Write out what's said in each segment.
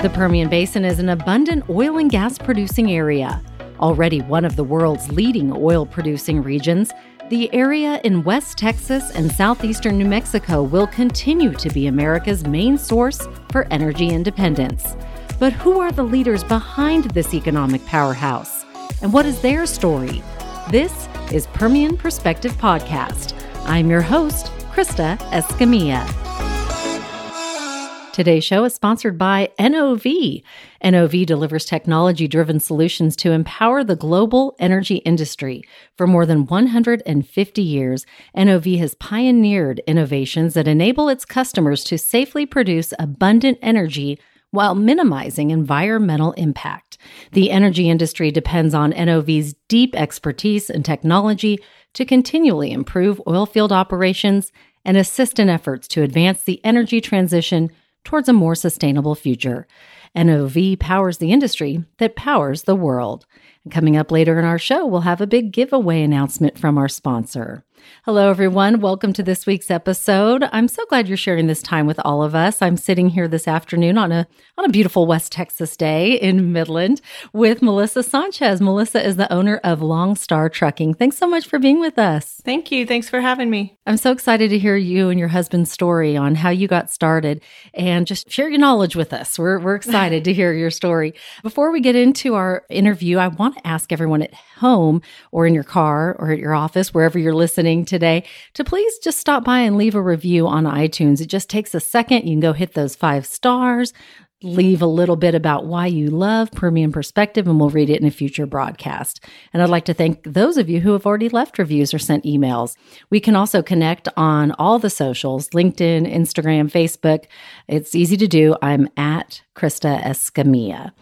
The Permian Basin is an abundant oil and gas producing area. Already one of the world's leading oil producing regions, the area in West Texas and southeastern New Mexico will continue to be America's main source for energy independence. But who are the leaders behind this economic powerhouse? And what is their story? This is Permian Perspective Podcast. I'm your host, Krista Escamilla. Today's show is sponsored by NOV. NOV delivers technology-driven solutions to empower the global energy industry. For more than 150 years, NOV has pioneered innovations that enable its customers to safely produce abundant energy while minimizing environmental impact. The energy industry depends on NOV's deep expertise and technology to continually improve oil field operations and assist in efforts to advance the energy transition towards a more sustainable future. NOV powers the industry that powers the world. And coming up later in our show, we'll have a big giveaway announcement from our sponsor. Hello, everyone. Welcome to this week's episode. I'm so glad you're sharing this time with all of us. I'm sitting here this afternoon on a beautiful West Texas day in Midland with Melissa Sanchez. Melissa is the owner of Lonestar Trucking. Thanks so much for being with us. Thank you. Thanks for having me. I'm so excited to hear you and your husband's story on how you got started and just share your knowledge with us. We're excited to hear your story. Before we get into our interview, I want to ask everyone at home or in your car or at your office, wherever you're listening today, to please just stop by and leave a review on iTunes. It just takes a second. You can go hit those 5 stars, leave a little bit about why you love Permian Perspective, and we'll read it in a future broadcast. And I'd like to thank those of you who have already left reviews or sent emails. We can also connect on all the socials, LinkedIn, Instagram, Facebook. It's easy to do. I'm at Krista Escamilla.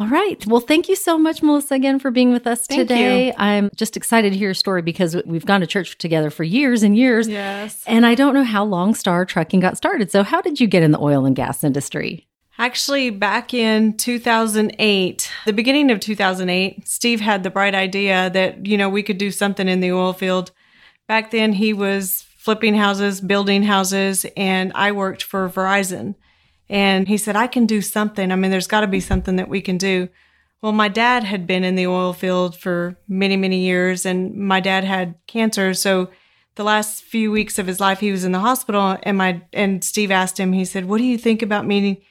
All right. Well, thank you so much, Melissa, again, for being with us today. Thank you. I'm just excited to hear your story because we've gone to church together for years and years. Yes. And I don't know how Lonestar Trucking got started. So how did you get in the oil and gas industry? Actually, back in 2008, the beginning of 2008, Steve had the bright idea that, we could do something in the oil field. Back then, he was flipping houses, building houses, and I worked for Verizon. And he said, I can do something. There's got to be something that we can do. Well, my dad had been in the oil field for many, many years, and my dad had cancer. So the last few weeks of his life, he was in the hospital, and Steve asked him, he said, what do you think about me,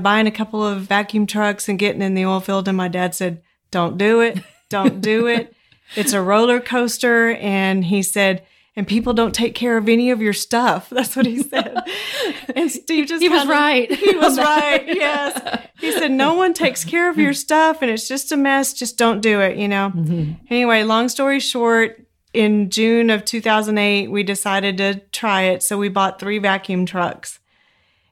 buying a couple of vacuum trucks and getting in the oil field? And my dad said, don't do it. Don't do it. It's a roller coaster. And he said, and people don't take care of any of your stuff. That's what he said. And Steve just He was right. He was right, yes. He said, no one takes care of your stuff, and it's just a mess. Just don't do it, Mm-hmm. Anyway, long story short, in June of 2008, we decided to try it. So we bought 3 vacuum trucks.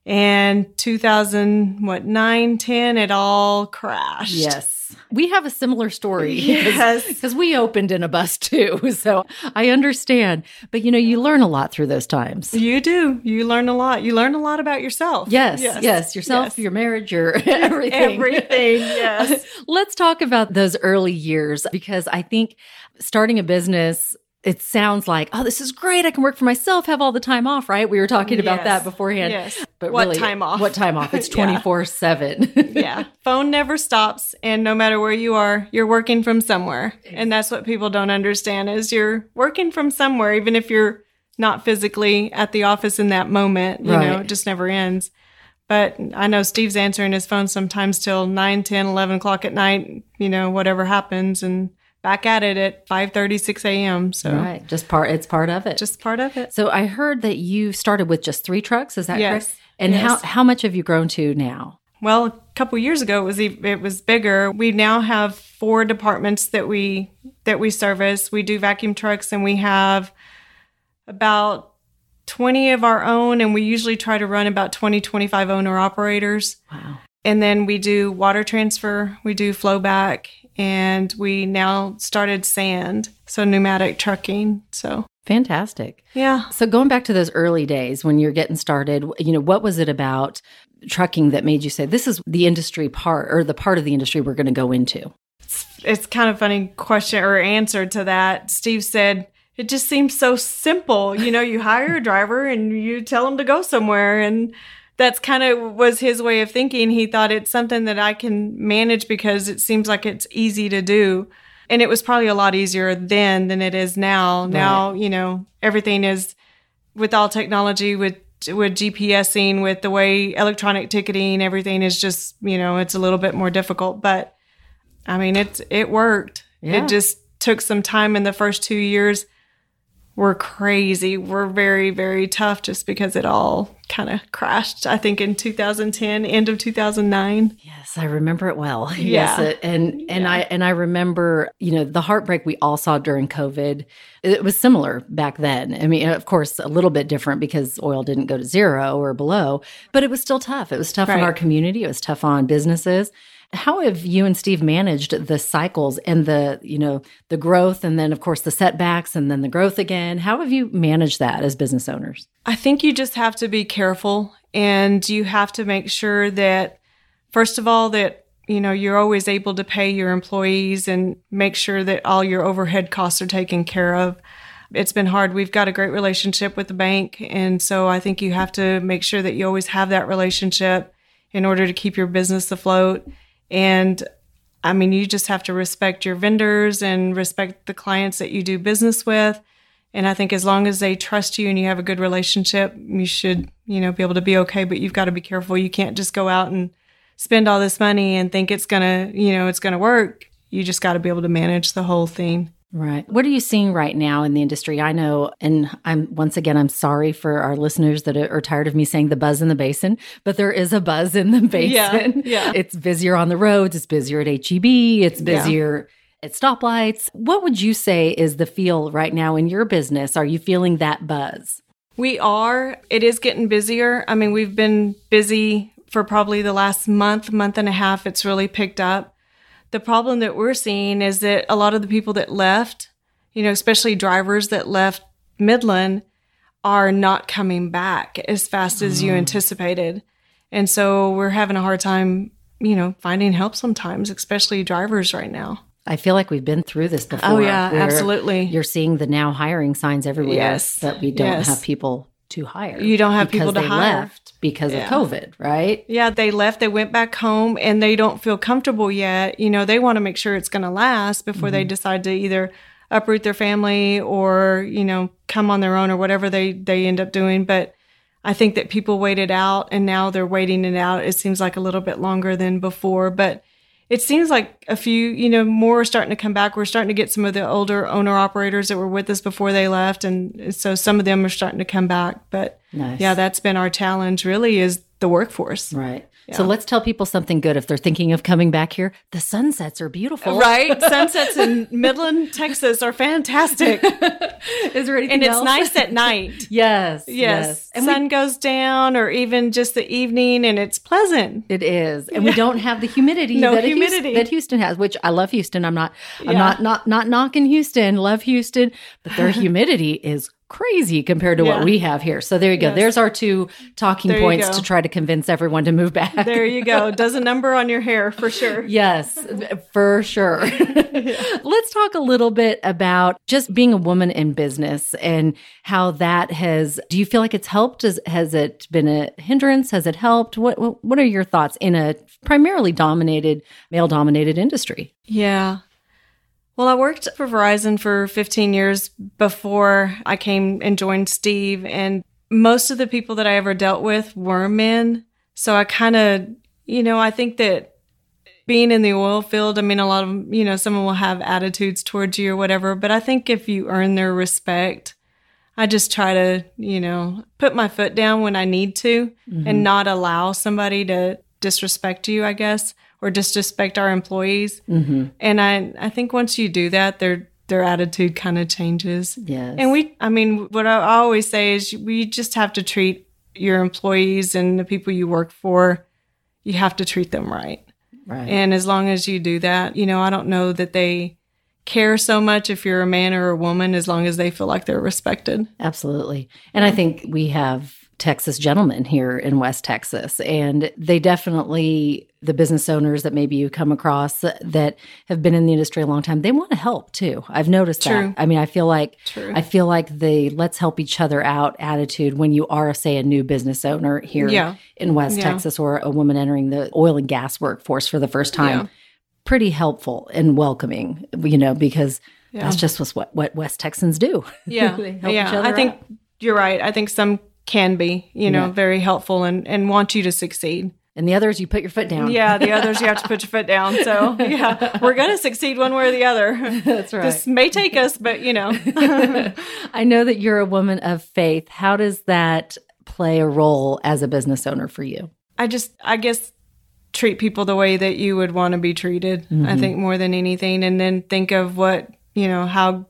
And 2009, 10, it all crashed. Yes. We have a similar story. Yes. Because we opened in a bus too. So I understand. But you learn a lot through those times. You do. You learn a lot. You learn a lot about yourself. Yes. Yourself, yes. Your marriage, your everything. Everything, yes. Let's talk about those early years, because I think starting a business, it sounds like, oh, this is great. I can work for myself, have all the time off, right? We were talking about that beforehand. Yes. But what really, time off? What time off? It's 24/7. Yeah. Phone never stops. And no matter where you are, you're working from somewhere. And that's what people don't understand is you're working from somewhere, even if you're not physically at the office in that moment. You know, it just never ends. But I know Steve's answering his phone sometimes till 9, 10, 11 o'clock at night, whatever happens. And back at it at 5:30, 6 a.m. So right. It's part of it. Just part of it. So I heard that you started with just 3 trucks. Is that correct? And how much have you grown to now? Well, a couple years ago, it was bigger. We now have 4 departments that we service. We do vacuum trucks, and we have about 20 of our own, and we usually try to run about 20, 25 owner-operators. Wow. And then we do water transfer, we do flowback, and we now started sand, so pneumatic trucking. So fantastic. Yeah. So going back to those early days when you're getting started, what was it about trucking that made you say, this is the industry part or the part of the industry we're going to go into? It's kind of funny question or answer to that. Steve said, it just seems so simple. You hire a driver and you tell them to go somewhere, and that's kind of was his way of thinking. He thought it's something that I can manage because it seems like it's easy to do. And it was probably a lot easier then than it is now. Right. Now, you know, everything is with all technology, with GPSing, with the way electronic ticketing, everything is just, you know, it's a little bit more difficult. But I mean, it worked. Yeah. It just took some time. In the first 2 years were crazy. We're very, very tough just because it all kind of crashed, I think, in 2010, end of 2009. Yes, I remember it well. Yeah. Yes. I remember, you know, the heartbreak we all saw during COVID. It was similar back then. I mean, of course, a little bit different because oil didn't go to zero or below, but it was still tough. It was tough on our community. It was tough on businesses. How have you and Steve managed the cycles and the, you know, the growth and then, of course, the setbacks and then the growth again? How have you managed that as business owners? I think you just have to be careful, and you have to make sure that, first of all, that, you know, you're always able to pay your employees and make sure that all your overhead costs are taken care of. It's been hard. We've got a great relationship with the bank, and so I think you have to make sure that you always have that relationship in order to keep your business afloat. And I mean, you just have to respect your vendors and respect the clients that you do business with. And I think as long as they trust you and you have a good relationship, you should, you know, be able to be okay, but you've got to be careful. You can't just go out and spend all this money and think it's going to, you know, it's going to work. You just got to be able to manage the whole thing. Right. What are you seeing right now in the industry? I know, and I'm sorry for our listeners that are tired of me saying the buzz in the basin, but there is a buzz in the basin. Yeah. It's busier on the roads. It's busier at H-E-B. It's busier at stoplights. What would you say is the feel right now in your business? Are you feeling that buzz? We are. It is getting busier. I mean, we've been busy for probably the last month and a half. It's really picked up. The problem that we're seeing is that a lot of the people that left, you know, especially drivers that left Midland, are not coming back as fast as you anticipated. And so we're having a hard time, you know, finding help sometimes, especially drivers right now. I feel like we've been through this before. Oh, yeah, absolutely. You're seeing the now hiring signs everywhere that we don't have people to hire. You don't have people to hire. Left because of COVID, right? Yeah, they left, they went back home, and they don't feel comfortable yet. You know, they want to make sure it's going to last before they decide to either uproot their family or, you know, come on their own or whatever they end up doing. But I think that people waited out, and now they're waiting it out. It seems like a little bit longer than before, but it seems like a few, you know, more are starting to come back. We're starting to get some of the older owner-operators that were with us before they left, and so some of them are starting to come back. But, yeah, that's been our challenge really is the workforce. Right. Yeah. So let's tell people something good if they're thinking of coming back here. The sunsets are beautiful. Right? Sunsets in Midland, Texas are fantastic. Is there anything else? And it's nice at night. Yes. And sun goes down or even just the evening, and it's pleasant. It is. And we don't have the humidity that Houston has, which I love Houston. I'm not knocking Houston. Love Houston. But their humidity is crazy compared to what we have here. So there you go. There's our two talking points to try to convince everyone to move back. There you go. Does a number on your hair for sure. Yes, for sure. Let's talk a little bit about just being a woman in business and how that has, do you feel like it's helped? Has it been a hindrance? Has it helped? What are your thoughts in a primarily male-dominated industry? Yeah. Well, I worked for Verizon for 15 years before I came and joined Steve, and most of the people that I ever dealt with were men. So I kind of, you know, I think that being in the oil field, I mean, a lot of, you know, someone will have attitudes towards you or whatever, but I think if you earn their respect, I just try to, you know, put my foot down when I need to and not allow somebody to disrespect you, I guess, or just disrespect our employees. And I think once you do that, their attitude kind of changes. Yes. And what I always say is we just have to treat your employees and the people you work for, you have to treat them right. Right. And as long as you do that, you know, I don't know that they care so much if you're a man or a woman, as long as they feel like they're respected. Absolutely. And I think we have Texas gentlemen here in West Texas. And they definitely, the business owners that maybe you come across that have been in the industry a long time, they want to help too. I've noticed that. I mean, I feel like the let's help each other out attitude when you are, say, a new business owner here in West Texas, or a woman entering the oil and gas workforce for the first time, pretty helpful and welcoming, you know, because that's just what West Texans do. Yeah. They help each other I think out. You're right. I think some can be, you know, very helpful and want you to succeed. And the others, you put your foot down. Yeah, the others, you have to put your foot down. So, yeah, we're going to succeed one way or the other. That's right. This may take us, but, you know. I know that you're a woman of faith. How does that play a role as a business owner for you? I guess, treat people the way that you would want to be treated, I think, more than anything. And then think of what, you know, how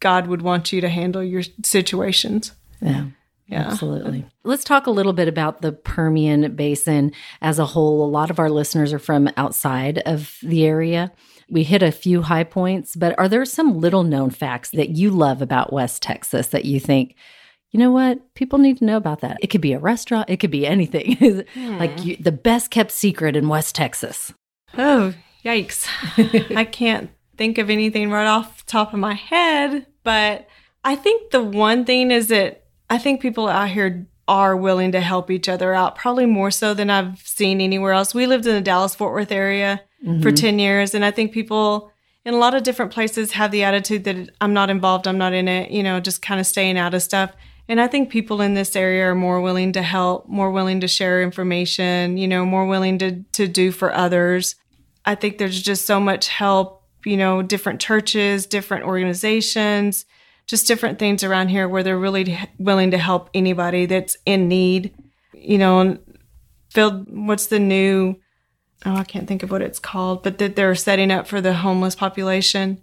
God would want you to handle your situations. Yeah. Yeah. Absolutely. Let's talk a little bit about the Permian Basin as a whole. A lot of our listeners are from outside of the area. We hit a few high points, but are there some little known facts that you love about West Texas that you think, you know what? People need to know about that. It could be a restaurant. It could be anything. The best kept secret in West Texas. Oh, yikes. I can't think of anything right off the top of my head, but I think the one thing is that I think people out here are willing to help each other out, probably more so than I've seen anywhere else. We lived in the Dallas-Fort Worth area for 10 years, and I think people in a lot of different places have the attitude that I'm not involved, I'm not in it, you know, just kind of staying out of stuff. And I think people in this area are more willing to help, more willing to share information, you know, more willing to do for others. I think there's just so much help, you know, different churches, different organizations, just different things around here where they're really willing to help anybody that's in need. You know, what's the new, I can't think of what it's called, but that they're setting up for the homeless population.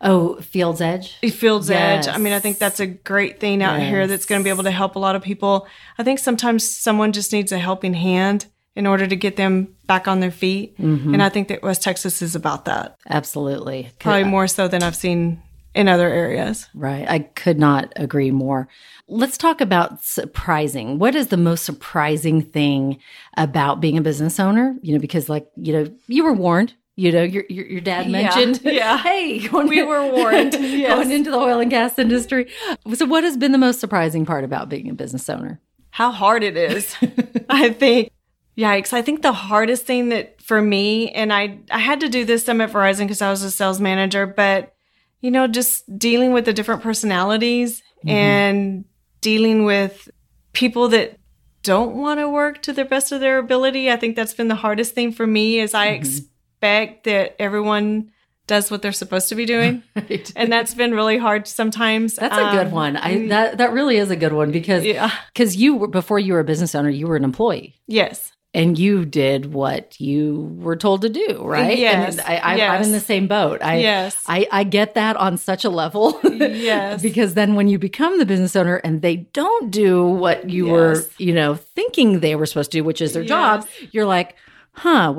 Oh, Field's Edge? Field's Edge. I mean, I think that's a great thing out here that's going to be able to help a lot of people. I think sometimes someone just needs a helping hand in order to get them back on their feet. And I think that West Texas is about that. Absolutely. Probably more so than I've seen in other areas. Right. I could not agree more. Let's talk about surprising. What is the most surprising thing about being a business owner? You know, because like, you know, you were warned. You know, your dad mentioned, hey, we were warned going into the oil and gas industry. So what has been the most surprising part about being a business owner? How hard it is, I think. Yikes. I think the hardest thing that for me, and I had to do this some at Verizon because I was a sales manager, but, you know, just dealing with the different personalities and dealing with people that don't want to work to the best of their ability. I think that's been the hardest thing for me is I expect that everyone does what they're supposed to be doing. Right. And that's been really hard sometimes. That's a good one. That really is a good one because before you were a business owner, you were an employee. Yes. And you did what you were told to do, right? Yes. And I'm in the same boat. I get that on such a level. Yes. Because then when you become the business owner and they don't do what you were, you know, thinking they were supposed to do, which is their job, you're like, huh,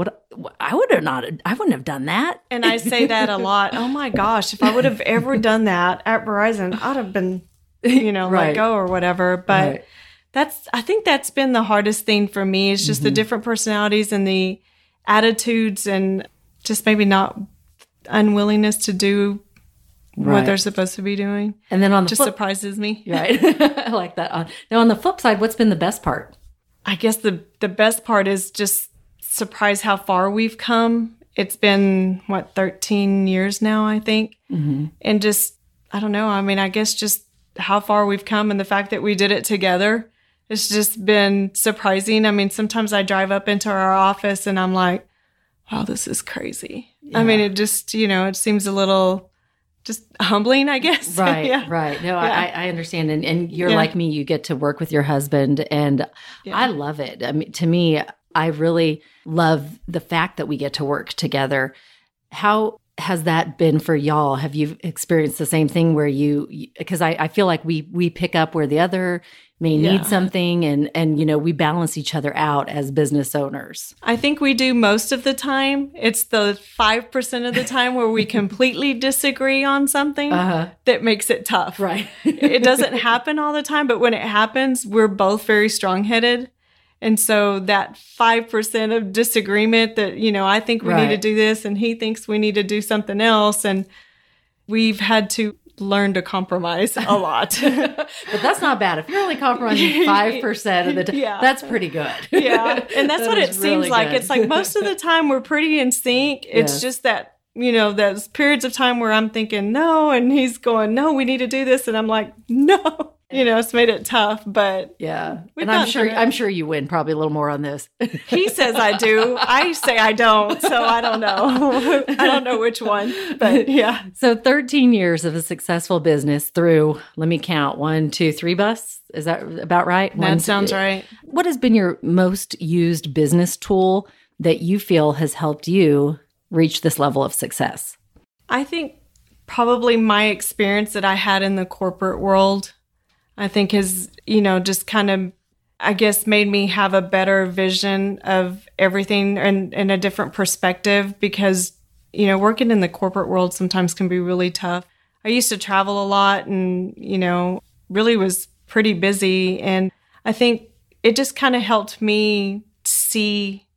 I wouldn't have done that. And I say that a lot. Oh my gosh, if I would have ever done that at Verizon, I'd have been, you know, let go or whatever. But I think that's been the hardest thing for me is just the different personalities and the attitudes and just maybe not unwillingness to do what they're supposed to be doing. And then on the surprises me. Right. I like that. Now on the flip side, what's been the best part? I guess the best part is just surprised how far we've come. It's been 13 years now, I think. And just, I don't know. I mean, I guess just how far we've come and the fact that we did it together. It's just been surprising. I mean, sometimes I drive up into our office and I'm like, wow, this is crazy. Yeah. I mean, it just, you know, it seems a little just humbling, I guess. Right, right. No, I understand. And you're like me, you get to work with your husband and I love it. I mean, to me, I really love the fact that we get to work together. How has that been for y'all? Have you experienced the same thing where you, because I feel like we pick up where the other may need something and, you know, we balance each other out as business owners. I think we do most of the time. It's the 5% of the time where we completely disagree on something that makes it tough. Right. It doesn't happen all the time, but when it happens, we're both very strong-headed. And so that 5% of disagreement that, you know, I think we need to do this and he thinks we need to do something else. And we've had to learn to compromise a lot. But that's not bad. If you're only compromising 5% of the time, that's pretty good. Yeah. And that's what it seems really like. Good. It's like most of the time we're pretty in sync. It's just that, you know, those periods of time where I'm thinking no, and he's going, no, we need to do this. And I'm like, no. You know, it's made it tough, but yeah. And I'm sure you win probably a little more on this. He says I do. I say I don't. So I don't know. I don't know which one, but yeah. So 13 years of a successful business through, let me count, 1, 2, 3 busts. Is that about right? That sounds right. What has been your most used business tool that you feel has helped you reach this level of success? I think probably my experience that I had in the corporate world, I think has, you know, just kind of, I guess, made me have a better vision of everything and in a different perspective because, you know, working in the corporate world sometimes can be really tough. I used to travel a lot and, you know, really was pretty busy. And I think it just kind of helped me see,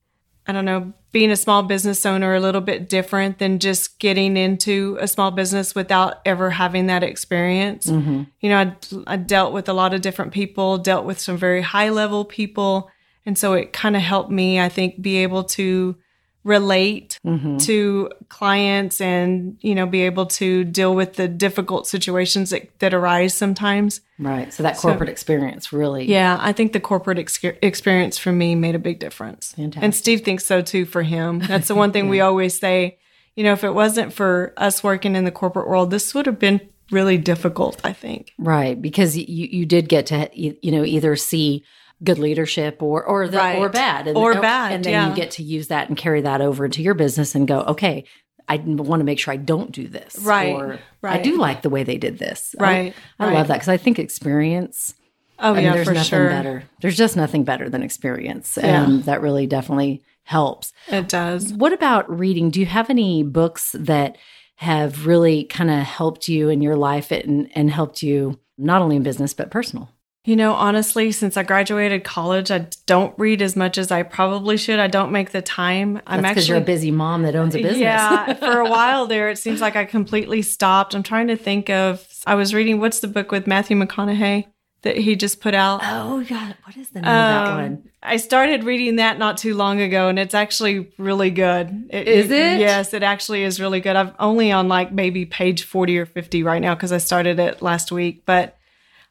I don't know, being a small business owner a little bit different than just getting into a small business without ever having that experience. Mm-hmm. You know, I dealt with a lot of different people, dealt with some very high-level people. And so it kind of helped me, I think, be able to relate to clients and, you know, be able to deal with the difficult situations that arise sometimes. Right. So that corporate experience really. Yeah. I think the corporate experience for me made a big difference. Fantastic. And Steve thinks so too for him. That's the one thing we always say, you know, if it wasn't for us working in the corporate world, this would have been really difficult, I think. Right. Because you did get to, you know, either see good leadership or bad. And then you get to use that and carry that over into your business and go, okay, I want to make sure I don't do this. Right. Or I do like the way they did this. Right. I love that because I think experience. Oh, I mean, there's nothing better. There's just nothing better than experience. Yeah. And that really definitely helps. It does. What about reading? Do you have any books that have really kind of helped you in your life and helped you not only in business, but personal? You know, honestly, since I graduated college, I don't read as much as I probably should. I don't make the time. That's because you're a busy mom that owns a business. Yeah. For a while there, it seems like I completely stopped. I'm trying to think of, I was reading, what's the book with Matthew McConaughey that he just put out? Oh, God. What is the name of that one? I started reading that not too long ago, and it's actually really good. Is it? Yes, it actually is really good. I'm only on like maybe page 40 or 50 right now because I started it last week, but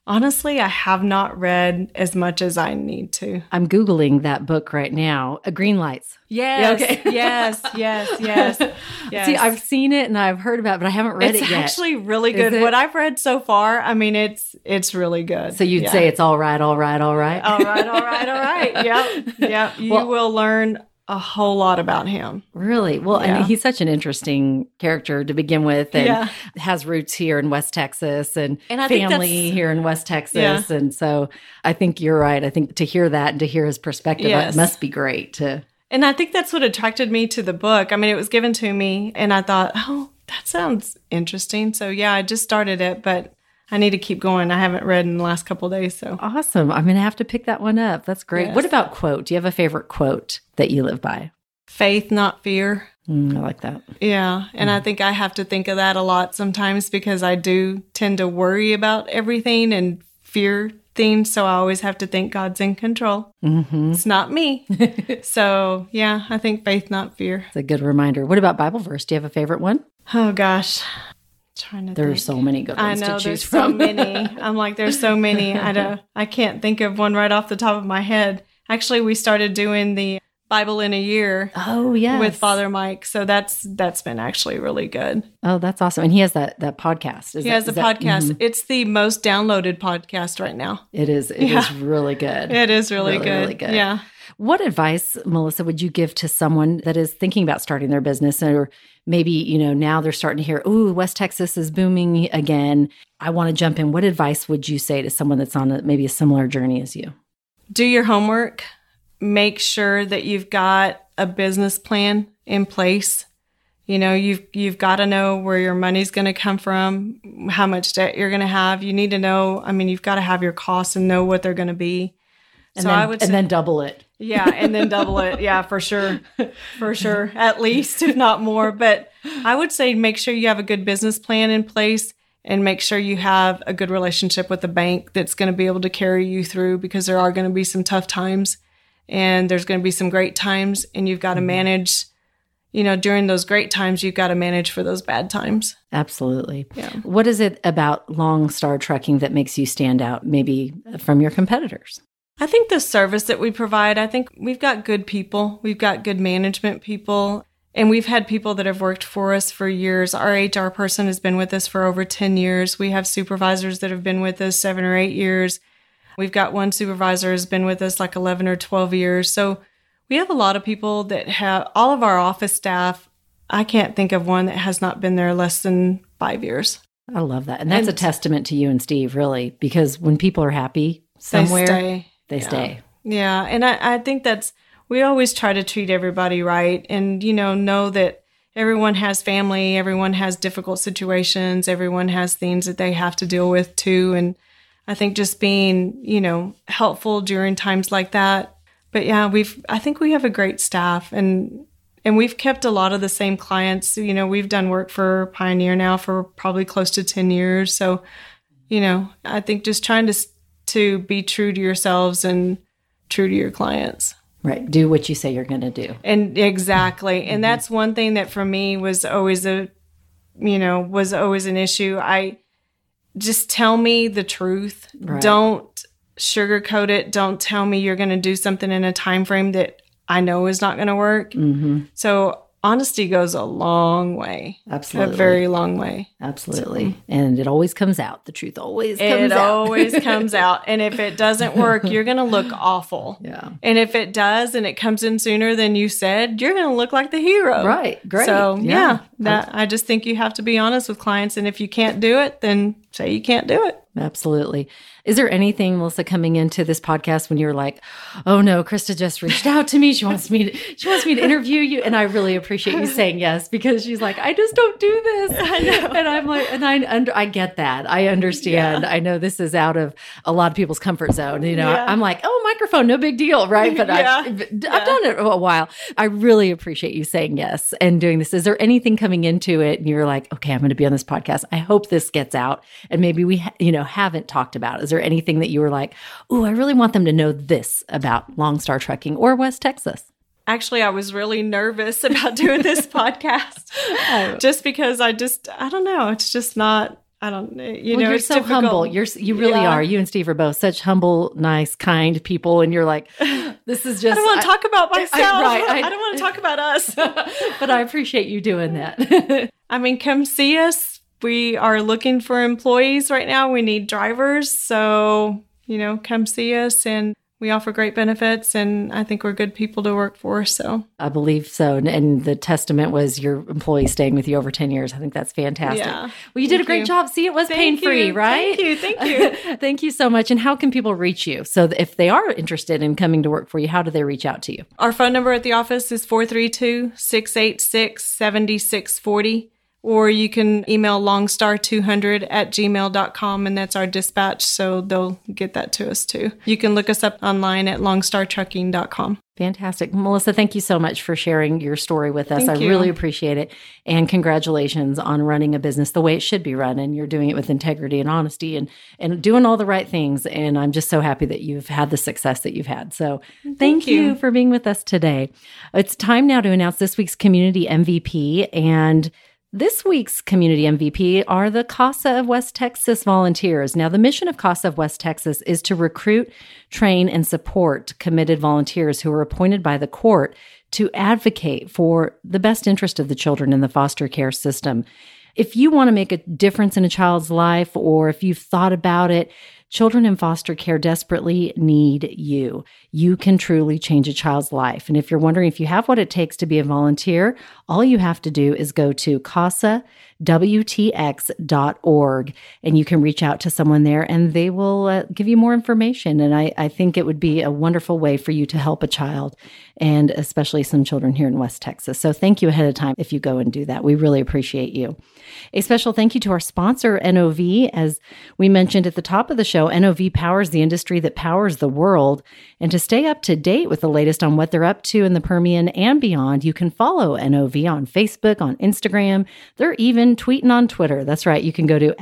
honestly, I have not read as much as I need to. I'm Googling that book right now. Green Lights. Yes, okay. Yes. See, I've seen it and I've heard about it, but I haven't read it yet. It's actually really good. What I've read so far, I mean, it's really good. So you'd say it's all right. All right. Yep. You will learn a whole lot about him. Really? Well, and he's such an interesting character to begin with and has roots here in West Texas and family here in West Texas. Yeah. And so I think you're right. I think to hear that and to hear his perspective, it must be great. And I think that's what attracted me to the book. I mean, it was given to me and I thought, oh, that sounds interesting. So I just started it, but I need to keep going. I haven't read in the last couple of days. So awesome. I'm going to have to pick that one up. That's great. Yes. What about quote? Do you have a favorite quote that you live by? Faith, not fear. I like that. Yeah. And I think I have to think of that a lot sometimes because I do tend to worry about everything and fear things. So I always have to think God's in control. Mm-hmm. It's not me. So I think faith, not fear. It's a good reminder. What about Bible verse? Do you have a favorite one? Oh, gosh. There are so many good ones to choose from. So many. I'm like, there's so many. I can't think of one right off the top of my head. Actually, we started doing the Bible in a Year. Oh, yes. With Father Mike. So that's been actually really good. Oh, that's awesome. And he has that podcast. He has a podcast. Mm-hmm. It's the most downloaded podcast right now. It is. It is really good. It is really good. Really good. Yeah. What advice, Melissa, would you give to someone that is thinking about starting their business, or maybe, now they're starting to hear, ooh, West Texas is booming again, I want to jump in. What advice would you say to someone that's on maybe a similar journey as you? Do your homework. Make sure that you've got a business plan in place. You've got to know where your money's going to come from, how much debt you're going to have. You need to know, you've got to have your costs and know what they're going to be. And then double it. Yeah. And then double it. Yeah, for sure. For sure. At least, if not more. But I would say make sure you have a good business plan in place and make sure you have a good relationship with the bank that's going to be able to carry you through, because there are going to be some tough times and there's going to be some great times. And you've got to manage, during those great times, you've got to manage for those bad times. Absolutely. Yeah. What is it about Lonestar Trucking that makes you stand out maybe from your competitors? I think the service that we provide, I think we've got good people. We've got good management people. And we've had people that have worked for us for years. Our HR person has been with us for over 10 years. We have supervisors that have been with us 7 or 8 years. We've got one supervisor who's been with us like 11 or 12 years. So we have a lot of people that have, all of our office staff, I can't think of one that has not been there less than 5 years. I love that. And that's a testament to you and Steve, really, because when people are happy somewhere, they stay. Yeah. And I think we always try to treat everybody right. And, know that everyone has family, everyone has difficult situations, everyone has things that they have to deal with too. And I think just being, helpful during times like that. But yeah, I think we have a great staff, and we've kept a lot of the same clients. We've done work for Pioneer now for probably close to 10 years. So, I think just trying to be true to yourselves and true to your clients. Right. Do what you say you're going to do. And exactly. And that's one thing that for me was always an issue. Just tell me the truth. Right. Don't sugarcoat it. Don't tell me you're going to do something in a time frame that I know is not going to work. Mm-hmm. So honesty goes a long way. Absolutely. A very long way. Absolutely. So, and it always comes out. The truth always comes out. It always comes out. And if it doesn't work, you're going to look awful. Yeah. And if it does and it comes in sooner than you said, you're going to look like the hero. Right. Great. So, yeah I just think you have to be honest with clients. And if you can't do it, then say you can't do it. Absolutely. Is there anything, Melissa, coming into this podcast when you're like, oh no, Krista just reached out to me. She wants me to interview you. And I really appreciate you saying yes, because she's like, I just don't do this. I know. And I'm like, I get that. I understand. Yeah. I know this is out of a lot of people's comfort zone. Yeah. I'm like, oh, microphone, no big deal. Right. But I've done it a while. I really appreciate you saying yes and doing this. Is there anything coming into it and you're like, okay, I'm going to be on this podcast. I hope this gets out. And maybe we, haven't talked about it. Is there anything that you were like, oh, I really want them to know this about Lonestar Trucking or West Texas? Actually, I was really nervous about doing this podcast just because I don't know. It's just not, I don't know. You're it's so difficult. Humble. You really are. You and Steve are both such humble, nice, kind people. And you're like, this is just. I don't want to talk about myself. I don't want to talk about us. But I appreciate you doing that. Come see us. We are looking for employees right now. We need drivers. So, come see us, and we offer great benefits, and I think we're good people to work for. So I believe so. And the testament was your employees staying with you over 10 years. I think that's fantastic. Yeah. Well, you did a great job. See, it was pain-free, right? Thank you. Thank you so much. And how can people reach you? So if they are interested in coming to work for you, how do they reach out to you? Our phone number at the office is 432-686-7640. Or you can email lonestar200@gmail.com, and that's our dispatch, so they'll get that to us too. You can look us up online at lonestartrucking.com. Fantastic. Melissa, thank you so much for sharing your story with us. Thank you. I really appreciate it. And congratulations on running a business the way it should be run. And you're doing it with integrity and honesty and doing all the right things. And I'm just so happy that you've had the success that you've had. So thank you for being with us today. It's time now to announce this week's community MVP. And This week's Community MVP are the CASA of West Texas volunteers. Now, the mission of CASA of West Texas is to recruit, train, and support committed volunteers who are appointed by the court to advocate for the best interest of the children in the foster care system. If you want to make a difference in a child's life, or if you've thought about it, children in foster care desperately need you. You can truly change a child's life. And if you're wondering if you have what it takes to be a volunteer, all you have to do is go to CASAWTX.org and you can reach out to someone there and they will give you more information. And I think it would be a wonderful way for you to help a child, and especially some children here in West Texas. So thank you ahead of time if you go and do that. We really appreciate you. A special thank you to our sponsor, NOV. As we mentioned at the top of the show, NOV powers the industry that powers the world. And to stay up to date with the latest on what they're up to in the Permian and beyond, you can follow NOV on Facebook, on Instagram. They're even tweeting on Twitter. That's right. You can go to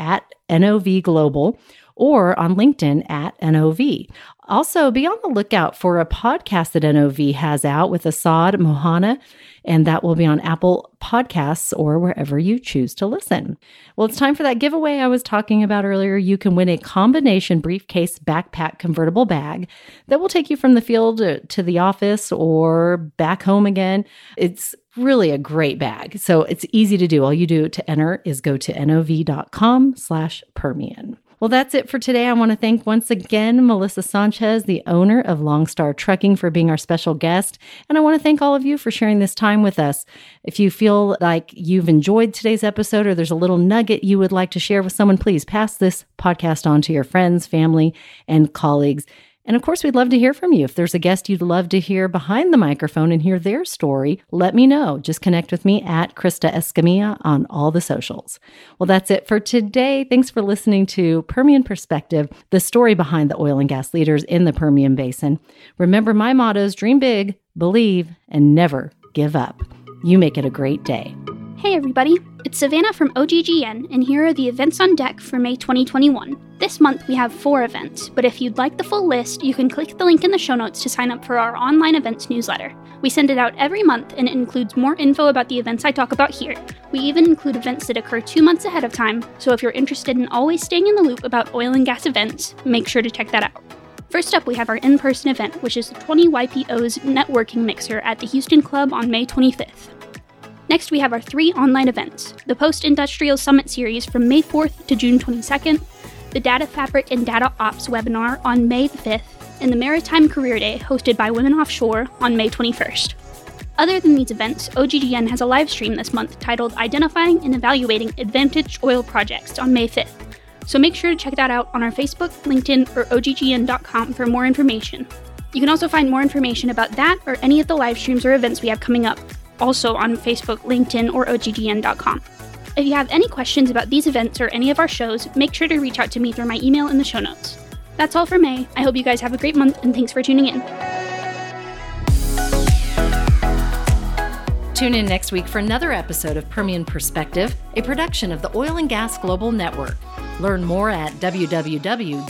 @NOVglobal or on LinkedIn @NOV. Also, be on the lookout for a podcast that NOV has out with Asad Mohana, and that will be on Apple Podcasts or wherever you choose to listen. Well, it's time for that giveaway I was talking about earlier. You can win a combination briefcase backpack convertible bag that will take you from the field to the office or back home again. It's really a great bag. So it's easy to do. All you do to enter is go to nov.com/Permian. Well, that's it for today. I want to thank once again Melissa Sanchez, the owner of Lonestar Trucking, for being our special guest. And I want to thank all of you for sharing this time with us. If you feel like you've enjoyed today's episode, or there's a little nugget you would like to share with someone, please pass this podcast on to your friends, family, and colleagues. And of course, we'd love to hear from you. If there's a guest you'd love to hear behind the microphone and hear their story, let me know. Just connect with me @KristaEscamilla on all the socials. Well, that's it for today. Thanks for listening to Permian Perspective, the story behind the oil and gas leaders in the Permian Basin. Remember my mottos: dream big, believe, and never give up. You make it a great day. Hey everybody, it's Savannah from OGGN, and here are the events on deck for May 2021. This month we have 4 events, but if you'd like the full list, you can click the link in the show notes to sign up for our online events newsletter. We send it out every month, and it includes more info about the events I talk about here. We even include events that occur 2 months ahead of time, so if you're interested in always staying in the loop about oil and gas events, make sure to check that out. First up, we have our in-person event, which is the 20 YPO's networking mixer at the Houston Club on May 25th. Next, we have our 3 online events: the Post-Industrial Summit Series from May 4th to June 22nd, the Data Fabric and Data Ops webinar on May 5th, and the Maritime Career Day hosted by Women Offshore on May 21st. Other than these events, OGGN has a live stream this month titled Identifying and Evaluating Advantaged Oil Projects on May 5th. So make sure to check that out on our Facebook, LinkedIn, or OGGN.com for more information. You can also find more information about that or any of the live streams or events we have coming up, also on Facebook, LinkedIn, or OGGN.com. If you have any questions about these events or any of our shows, make sure to reach out to me through my email in the show notes. That's all for May. I hope you guys have a great month, and thanks for tuning in. Tune in next week for another episode of Permian Perspective, a production of the Oil and Gas Global Network. Learn more at www.oggn.com.